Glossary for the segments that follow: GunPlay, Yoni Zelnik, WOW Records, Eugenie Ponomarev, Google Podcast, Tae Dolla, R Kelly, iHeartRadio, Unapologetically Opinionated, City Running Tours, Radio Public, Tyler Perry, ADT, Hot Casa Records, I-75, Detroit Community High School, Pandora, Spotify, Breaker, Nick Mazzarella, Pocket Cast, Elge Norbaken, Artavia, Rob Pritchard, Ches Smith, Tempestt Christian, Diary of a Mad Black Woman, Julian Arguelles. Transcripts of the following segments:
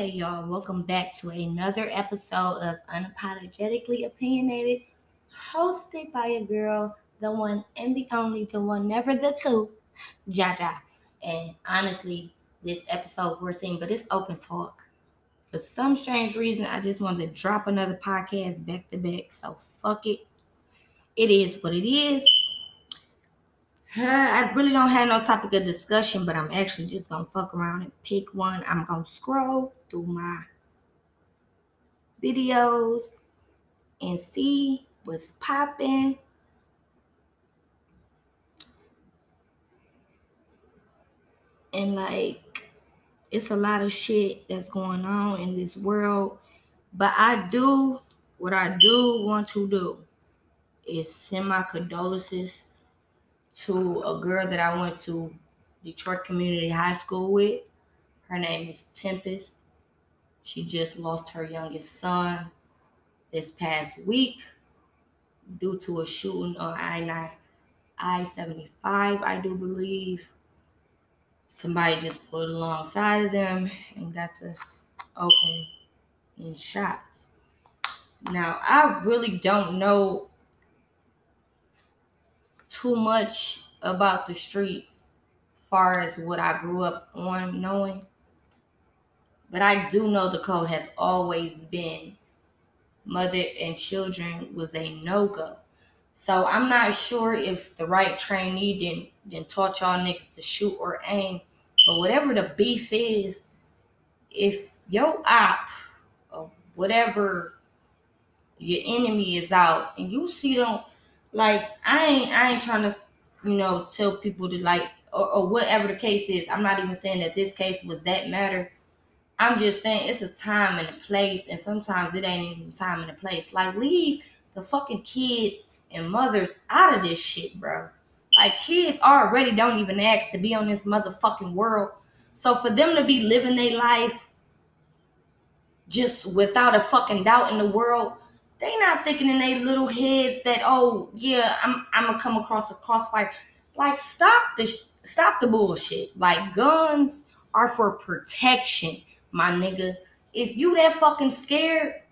Okay, y'all, welcome back to another episode of Unapologetically Opinionated, hosted by your girl, the one and the only, the one never the two, Jaja. And honestly, this episode we're seeing, but it's open talk. For some strange reason, I just wanted to drop another podcast back to back, so fuck it. It is what it is. I really don't have no topic of discussion, but I'm actually just going to fuck around and pick one. I'm going to scroll through my videos and see what's popping. And, it's a lot of shit that's going on in this world. But I do what I do want to do is send my condolences to a girl that I went to Detroit Community High School with. Her name is Tempest. She just lost her youngest son this past week due to a shooting on I-75, I do believe. Somebody just pulled alongside of them and got to open in shots. Now, I really don't know too much about the streets far as what I grew up on knowing, but I do know the code has always been mother and children was a no-go. So I'm not sure if the right trainee didn't taught y'all niggas to shoot or aim, but whatever the beef is, if your op or whatever your enemy is out and you see them, I ain't trying to, tell people to or whatever the case is. I'm not even saying that this case was that matter. I'm just saying it's a time and a place, and sometimes it ain't even time and a place. Leave the fucking kids and mothers out of this shit, bro. Kids already don't even ask to be on this motherfucking world. So for them to be living their life just without a fucking doubt in the world, they not thinking in their little heads that, oh, yeah, I'm going to come across a crossfire. Stop the bullshit. Guns are for protection, my nigga. If you that fucking scared,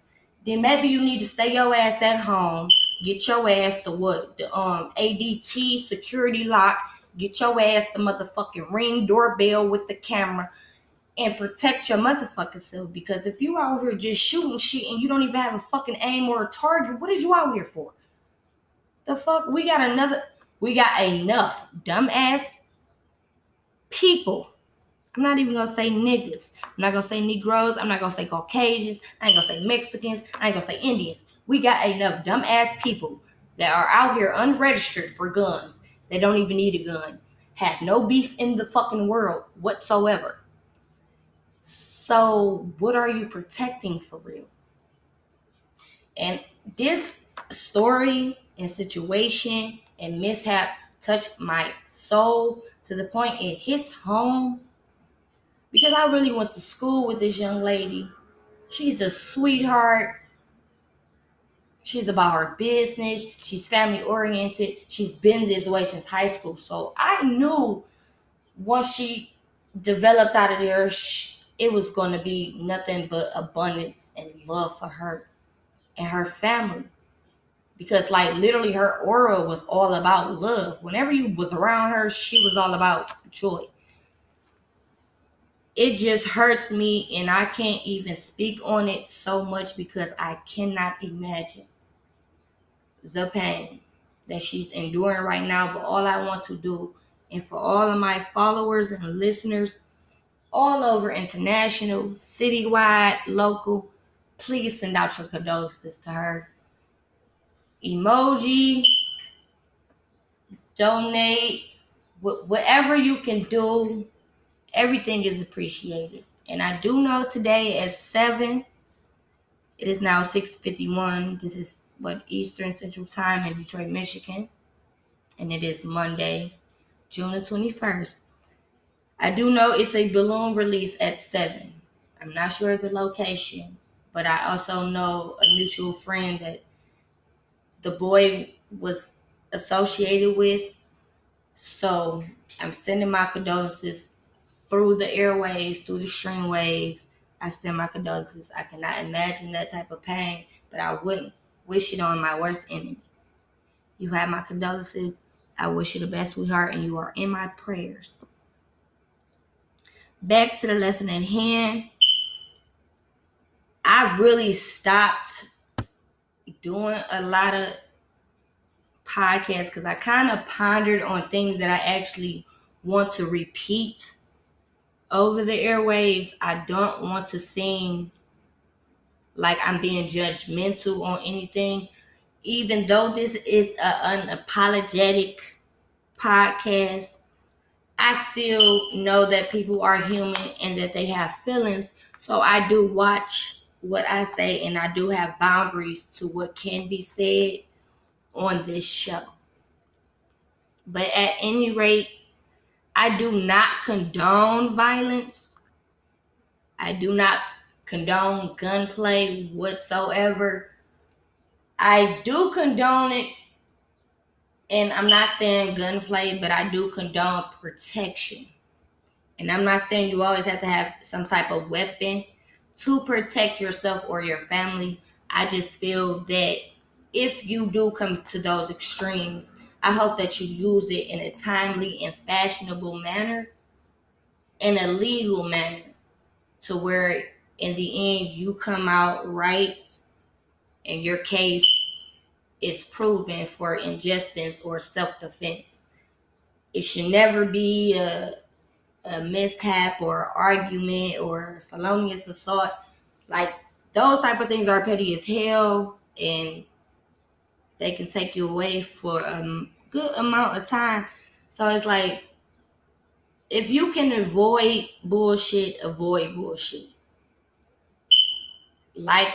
then maybe you need to stay your ass at home. Get your ass to what? The ADT security lock. Get your ass the motherfucking Ring doorbell with the camera. And protect your motherfucking self, because if you out here just shooting shit and you don't even have a fucking aim or a target, what is you out here for? The fuck? We got enough dumbass people. I'm not even gonna say niggas. I'm not gonna say Negroes. I'm not gonna say Caucasians. I ain't gonna say Mexicans. I ain't gonna say Indians. We got enough dumbass people that are out here unregistered for guns. They don't even need a gun. Have no beef in the fucking world whatsoever. So what are you protecting for real? And this story and situation and mishap touched my soul to the point it hits home, because I really went to school with this young lady. She's a sweetheart. She's about her business. She's family oriented. She's been this way since high school. So I knew once she developed out of there, it was going to be nothing but abundance and love for her and her family. Because literally her aura was all about love. Whenever you was around her, she was all about joy. It just hurts me, and I can't even speak on it so much because I cannot imagine the pain that she's enduring right now. But all I want to do, and for all of my followers and listeners, all over international, citywide, local, please send out your condolences to her. Emoji, donate, whatever you can do, everything is appreciated. And I do know today at 7, it is now 6:51. This is Eastern Central Time in Detroit, Michigan. And it is Monday, June the 21st. I do know it's a balloon release at 7. I'm not sure of the location, but I also know a mutual friend that the boy was associated with. So I'm sending my condolences through the airwaves, through the stream waves, I send my condolences. I cannot imagine that type of pain, but I wouldn't wish it on my worst enemy. You have my condolences. I wish you the best, sweetheart, and you are in my prayers. Back to the lesson at hand. I really stopped doing a lot of podcasts because I kind of pondered on things that I actually want to repeat over the airwaves. I don't want to seem like I'm being judgmental on anything. Even though this is an unapologetic podcast, I still know that people are human and that they have feelings. So I do watch what I say, and I do have boundaries to what can be said on this show. But at any rate, I do not condone violence. I do not condone gunplay whatsoever. I do condone it, and I'm not saying gunplay, but I do condone protection. And I'm not saying you always have to have some type of weapon to protect yourself or your family. I just feel that if you do come to those extremes, I hope that you use it in a timely and fashionable manner, in a legal manner, to where in the end you come out right and your case is proven for injustice or self-defense. It should never be a mishap or argument or felonious assault. Like, those type of things are petty as hell, and they can take you away for a good amount of time. So it's like, if you can avoid bullshit, avoid bullshit. Like,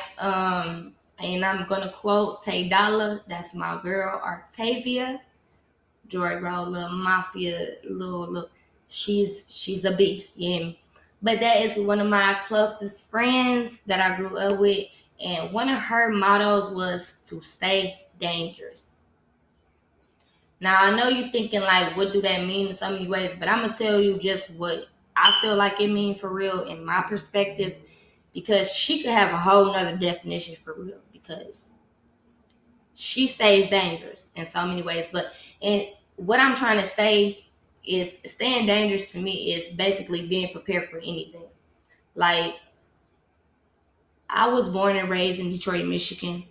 and I'm gonna quote Tae Dolla, that's my girl, Artavia, Joy Roller, Mafia, Lil. She's a beast, yeah. But that is one of my closest friends that I grew up with, and one of her mottos was to stay dangerous. Now, I know you're thinking, like, what do that mean in so many ways, but I'm going to tell you just what I feel like it means for real in my perspective, because she could have a whole nother definition for real, because she stays dangerous in so many ways. But and what I'm trying to say is, staying dangerous to me is basically being prepared for anything. Like, I was born and raised in Detroit, Michigan,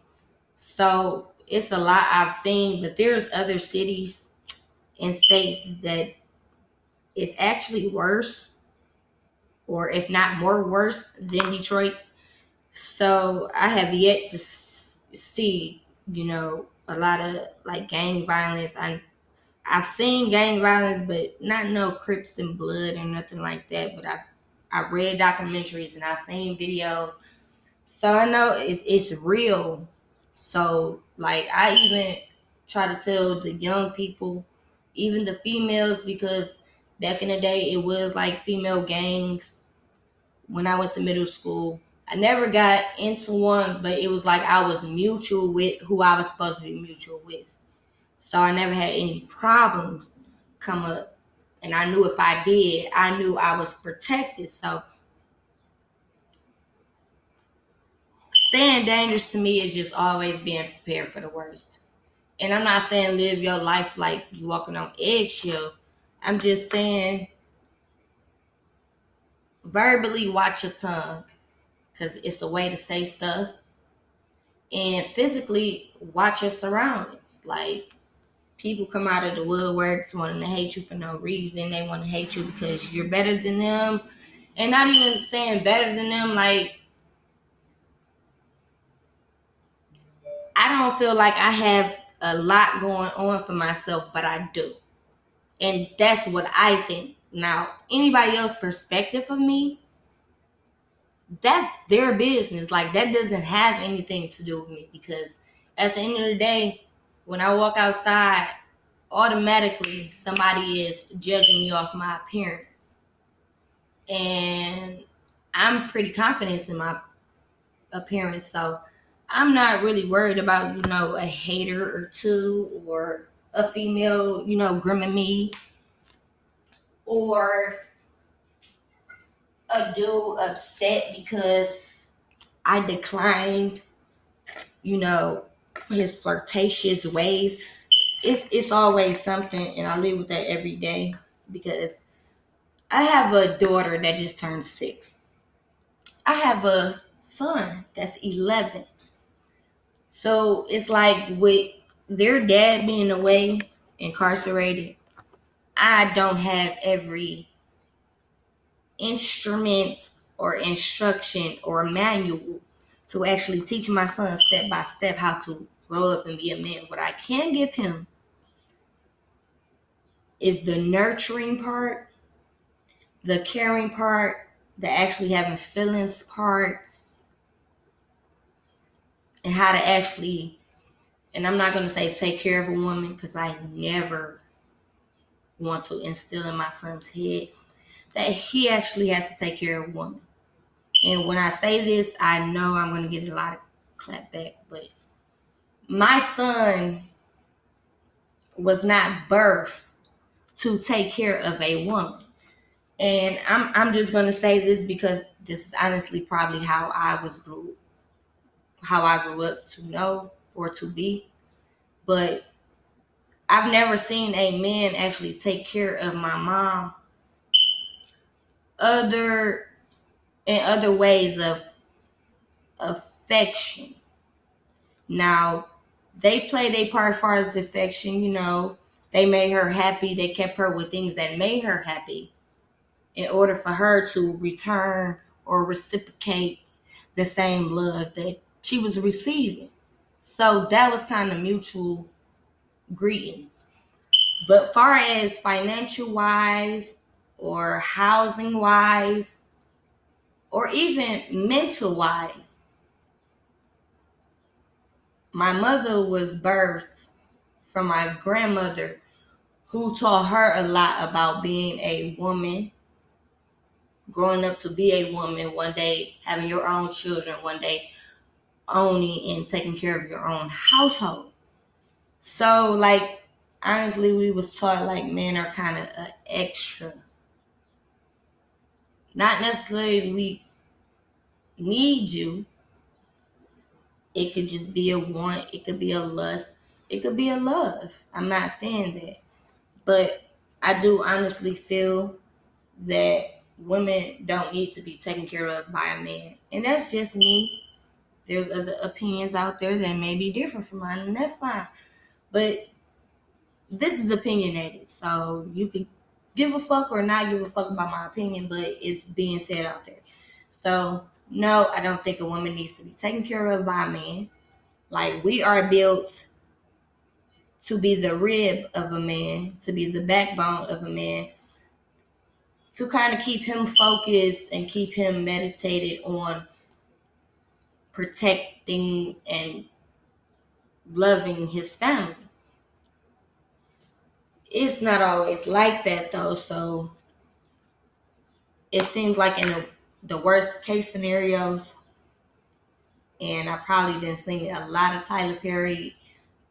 so it's a lot I've seen, but there's other cities and states that it's actually worse, or if not more worse than Detroit. So I have yet to see, you know, a lot of like gang violence. I've seen gang violence, but not no Crips and Blood and nothing like that. But I've read documentaries and I've seen videos, so I know it's real. So, like, I even try to tell the young people, even the females, because back in the day, it was, like, female gangs when I went to middle school. I never got into one, but it was like I was mutual with who I was supposed to be mutual with. So I never had any problems come up. And I knew if I did, I knew I was protected. So staying dangerous to me is just always being prepared for the worst. And I'm not saying live your life like you're walking on eggshells. I'm just saying verbally watch your tongue, because it's a way to say stuff. And physically watch your surroundings. Like, people come out of the woodworks wanting to hate you for no reason. They want to hate you because you're better than them. And not even saying better than them, like, I don't feel like I have a lot going on for myself, but I do. And that's what I think. Now, anybody else's perspective of me, that's their business. Like, that doesn't have anything to do with me, because at the end of the day, when I walk outside, automatically somebody is judging me off my appearance. And I'm pretty confident in my appearance, so I'm not really worried about, you know, a hater or two, or a female, you know, grimming me, or a dude upset because I declined, you know, his flirtatious ways. It's always something, and I live with that every day because I have a daughter that just turned 6. I have a son that's 11. So it's like with their dad being away, incarcerated, I don't have every instrument or instruction or manual to actually teach my son step by step how to grow up and be a man. What I can give him is the nurturing part, the caring part, the actually having feelings part, and how to actually, and I'm not going to say take care of a woman because I never want to instill in my son's head that he actually has to take care of a woman. And when I say this, I know I'm going to get a lot of clap back, but my son was not birthed to take care of a woman. And I'm just going to say this because this is honestly probably how I was grew, how I grew up to know or to be. But I've never seen a man actually take care of my mom in other ways of affection. Now, they played their part as far as affection, you know. They made her happy. They kept her with things that made her happy in order for her to return or reciprocate the same love that she was receiving. So that was kind of mutual greetings. But far as financial wise or housing wise or even mental wise, my mother was birthed from my grandmother, who taught her a lot about being a woman, growing up to be a woman, one day having your own children, one day owning and taking care of your own household. So, like, honestly, we was taught, like, men are kind of an extra. Not necessarily we need you. It could just be a want. It could be a lust. It could be a love. I'm not saying that. But I do honestly feel that women don't need to be taken care of by a man. And that's just me. There's other opinions out there that may be different from mine, and that's fine. But this is opinionated. So you could give a fuck or not give a fuck about my opinion, but it's being said out there. So, no, I don't think a woman needs to be taken care of by a man. Like, we are built to be the rib of a man, to be the backbone of a man, to kind of keep him focused and keep him meditated on protecting and loving his family. It's not always like that, though, so it seems like in the worst case scenarios, and I probably done seen a lot of Tyler Perry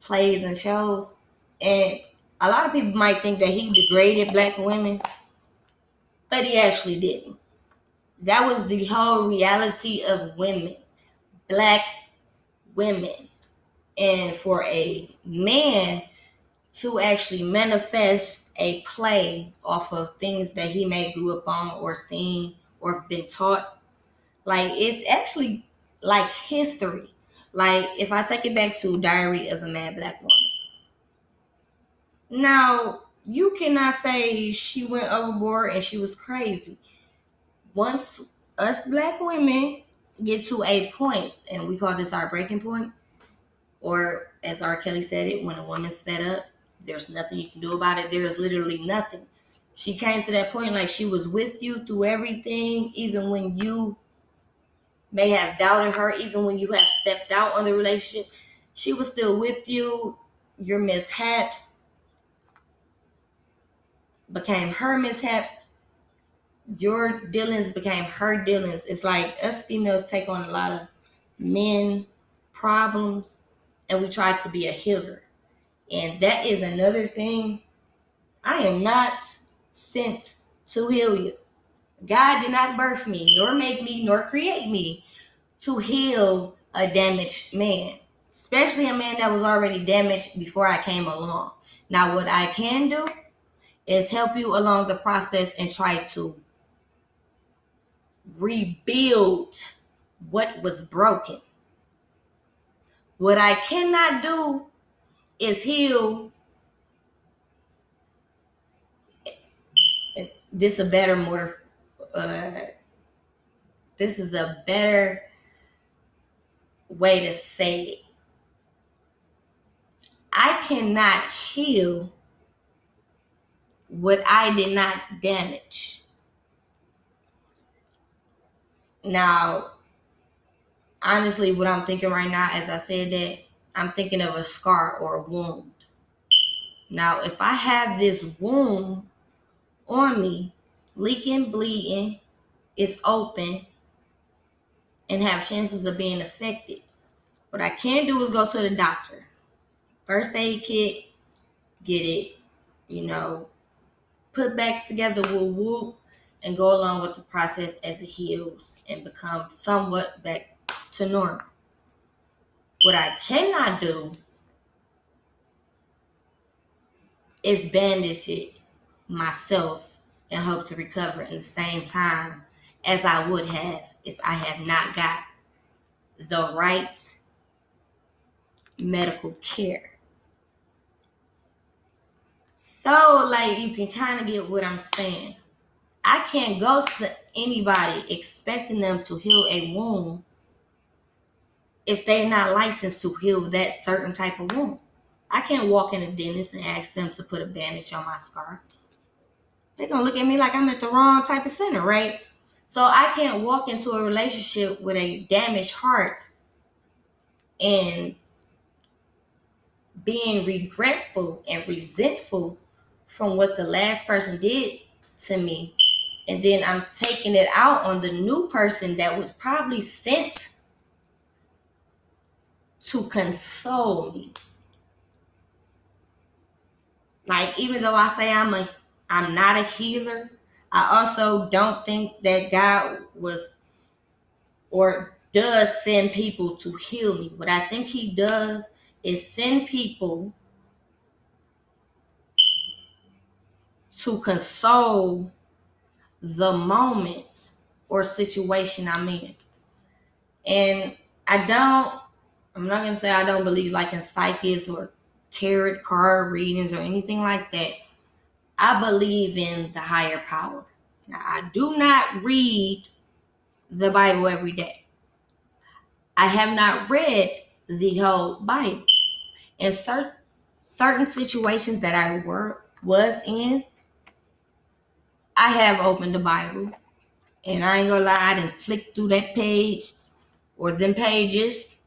plays and shows, and a lot of people might think that he degraded black women, but he actually didn't. That was the whole reality of women, black women. And for a man to actually manifest a play off of things that he may grew up on or seen or been taught, like, it's actually like history. Like, if I take it back to Diary of a Mad Black Woman. Now, you cannot say she went overboard and she was crazy. Once us black women get to a point, and we call this our breaking point, or as R Kelly said it, when a woman's fed up, there's nothing you can do about it. There's literally nothing. She came to that point like she was with you through everything, even when you may have doubted her, even when you have stepped out on the relationship, she was still with you. Your mishaps became her mishaps. Your dealings became her dealings. It's like us females take on a lot of men problems, and we try to be a healer. And that is another thing. I am not sent to heal you. God did not birth me, nor make me, nor create me to heal a damaged man, especially a man that was already damaged before I came along. Now, what I can do is help you along the process and try to rebuild what was broken. What I cannot do is heal. This is a better way to say it. I cannot heal what I did not damage. Now, honestly, what I'm thinking right now, as I said that, I'm thinking of a scar or a wound. Now, if I have this wound on me, leaking, bleeding, it's open, and have chances of being affected, what I can do is go to the doctor. First aid kit, get it, put back together, woo-woo, and go along with the process as it heals and becomes somewhat back to normal. What I cannot do is bandage it myself and hope to recover in the same time as I would have if I have not got the right medical care. So, you can kind of get what I'm saying. I can't go to anybody expecting them to heal a wound if they're not licensed to heal that certain type of wound. I can't walk in a dentist and ask them to put a bandage on my scar. They're going to look at me like I'm at the wrong type of center, right? So I can't walk into a relationship with a damaged heart and being regretful and resentful from what the last person did to me. And then I'm taking it out on the new person that was probably sent to console me. Even though I say I'm not a healer, I also don't think that God was or does send people to heal me. What I think he does is send people to console the moment or situation I'm in. And I'm not going to say I don't believe in psychics or tarot card readings or anything like that. I believe in the higher power. Now, I do not read the Bible every day. I have not read the whole Bible. In certain situations that I was in, I have opened the Bible. And I ain't gonna lie, I didn't flick through that page or them pages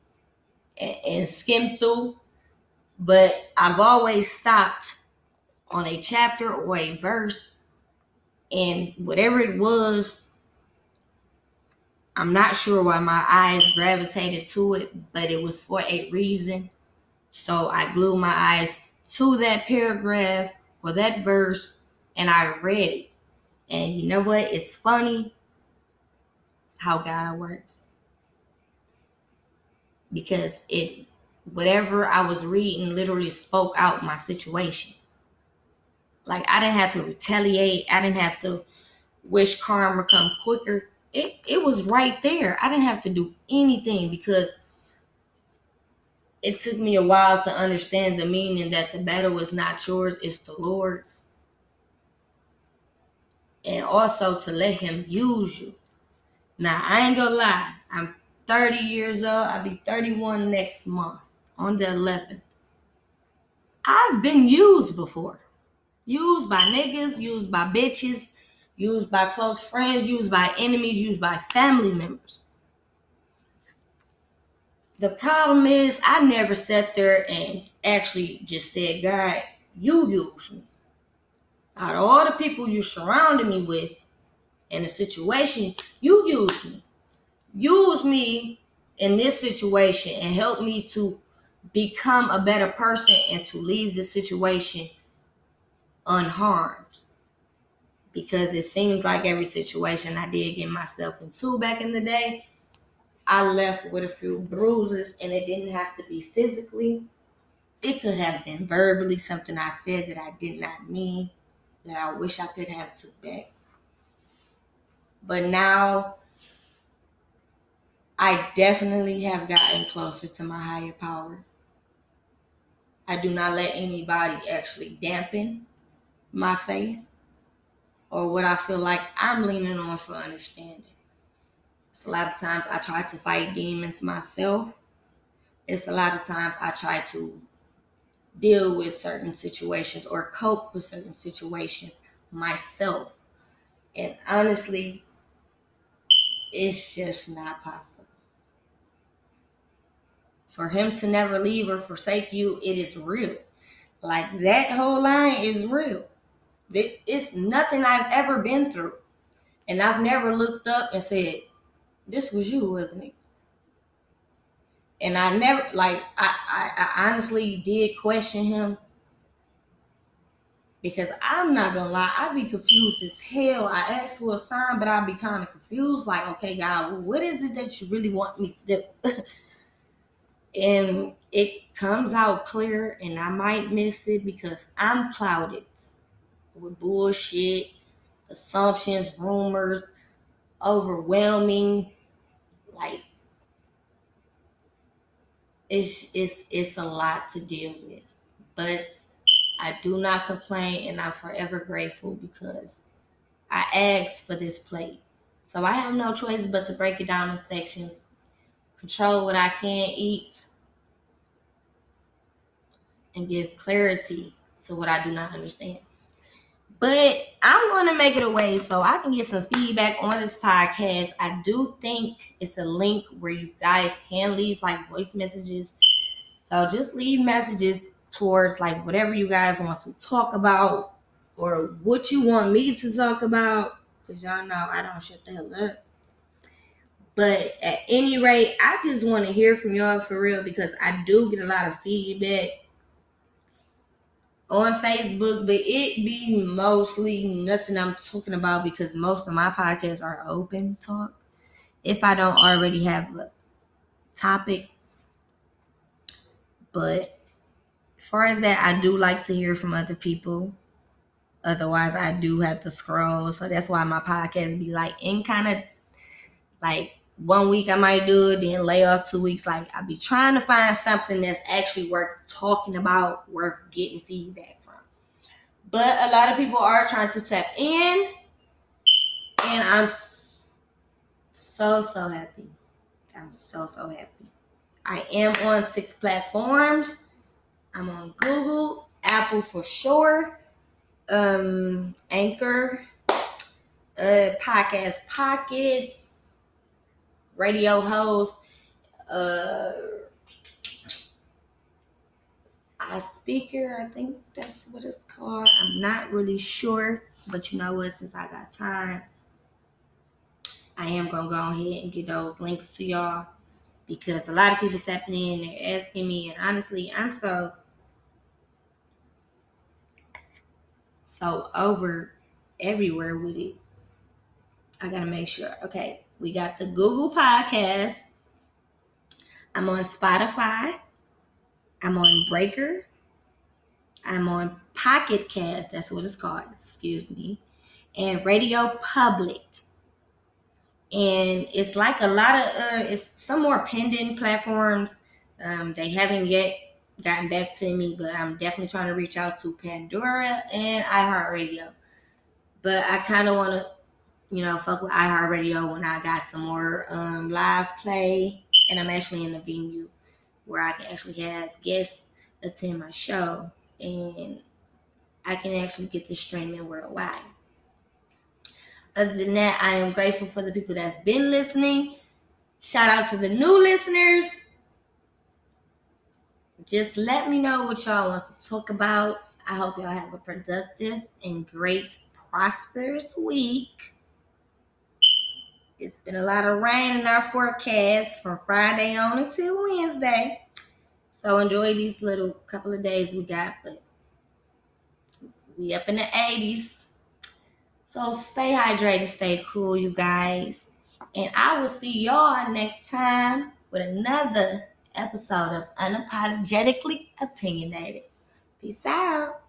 and skim through. But I've always stopped on a chapter or a verse, and whatever it was, I'm not sure why my eyes gravitated to it, but it was for a reason. So I glued my eyes to that paragraph or that verse, and I read it. And you know what? It's funny how God works. Because whatever I was reading literally spoke out my situation. I didn't have to retaliate. I didn't have to wish karma come quicker. It was right there. I didn't have to do anything, because it took me a while to understand the meaning that the battle is not yours, it's the Lord's. And also to let him use you. Now, I ain't gonna lie. I'm 30 years old. I'll be 31 next month on the 11th. I've been used before. Used by niggas, used by bitches, used by close friends, used by enemies, used by family members. The problem is I never sat there and actually just said, God, you used me. Out of all the people you surrounded me with in a situation, you used me. Use me in this situation and help me to become a better person and to leave the situation unharmed. because it seems like every situation I did get myself into back in the day, I left with a few bruises, and it didn't have to be physically. It could have been verbally, something I said that I did not mean, that I wish I could have took back. But now, I definitely have gotten closer to my higher power. I do not let anybody actually dampen my faith or what I feel like I'm leaning on for understanding. It's a lot of times I try to fight demons myself. It's a lot of times I try to deal with certain situations or cope with certain situations myself. And honestly, it's just not possible. For him to never leave or forsake you, it is real. Like, that whole line is real. It's nothing I've ever been through. And I've never looked up and said, this was you, wasn't it? And I never, like, I honestly did question him. Because I'm not going to lie, I be confused as hell. I asked for a sign, but I be kind of confused. Like, okay, God, what is it that you really want me to do? And it comes out clear, and I might miss it because I'm clouded with bullshit, assumptions, rumors, overwhelming. Like, it's a lot to deal with, but I do not complain, and I'm forever grateful because I asked for this plate. So I have no choice but to break it down in sections, control what I can eat, and give clarity to what I do not understand. But I'm going to make it a way so I can get some feedback on this podcast. I do think it's a link where you guys can leave, like, voice messages. So just leave messages towards, like, whatever you guys want to talk about or what you want me to talk about. Because y'all know I don't shut the hell up. But at any rate, I just want to hear from y'all for real because I do get a lot of feedback on Facebook, but it be mostly nothing I'm talking about because most of my podcasts are open talk. If I don't already have a topic. But as far as that, I do like to hear from other people. Otherwise, I do have to scroll. So that's why my podcast be like in kind of like 1 week I might do it, then lay off 2 weeks. Like, I be trying to find something that's actually worth talking about, worth getting feedback from. But a lot of people are trying to tap in, and I'm so happy. I'm so happy. I am on 6 platforms. I'm on Google, Apple for sure, Anchor, Podcast Pockets, Radio host, iSpeaker, I think that's what it's called. I'm not really sure, but you know what? Since I got time, I am going to go ahead and get those links to y'all because a lot of people tapping in, they're asking me, and honestly, I'm so over everywhere with it. I got to make sure. Okay. We got the Google Podcast. I'm on Spotify. I'm on Breaker. I'm on Pocket Cast. That's what it's called. Excuse me. And Radio Public. And it's like a lot of, it's some more pending platforms. They haven't yet gotten back to me, but I'm definitely trying to reach out to Pandora and iHeartRadio. But I kind of want to, fuck with iHeartRadio when I got some more live play. And I'm actually in a venue where I can actually have guests attend my show. And I can actually get the streaming worldwide. Other than that, I am grateful for the people that's been listening. Shout out to the new listeners. Just let me know what y'all want to talk about. I hope y'all have a productive and great, prosperous week. It's been a lot of rain in our forecast from Friday on until Wednesday. So enjoy these little couple of days we got, but we up in the 80s. So stay hydrated, stay cool, you guys. And I will see y'all next time with another episode of Unapologetically Opinionated. Peace out.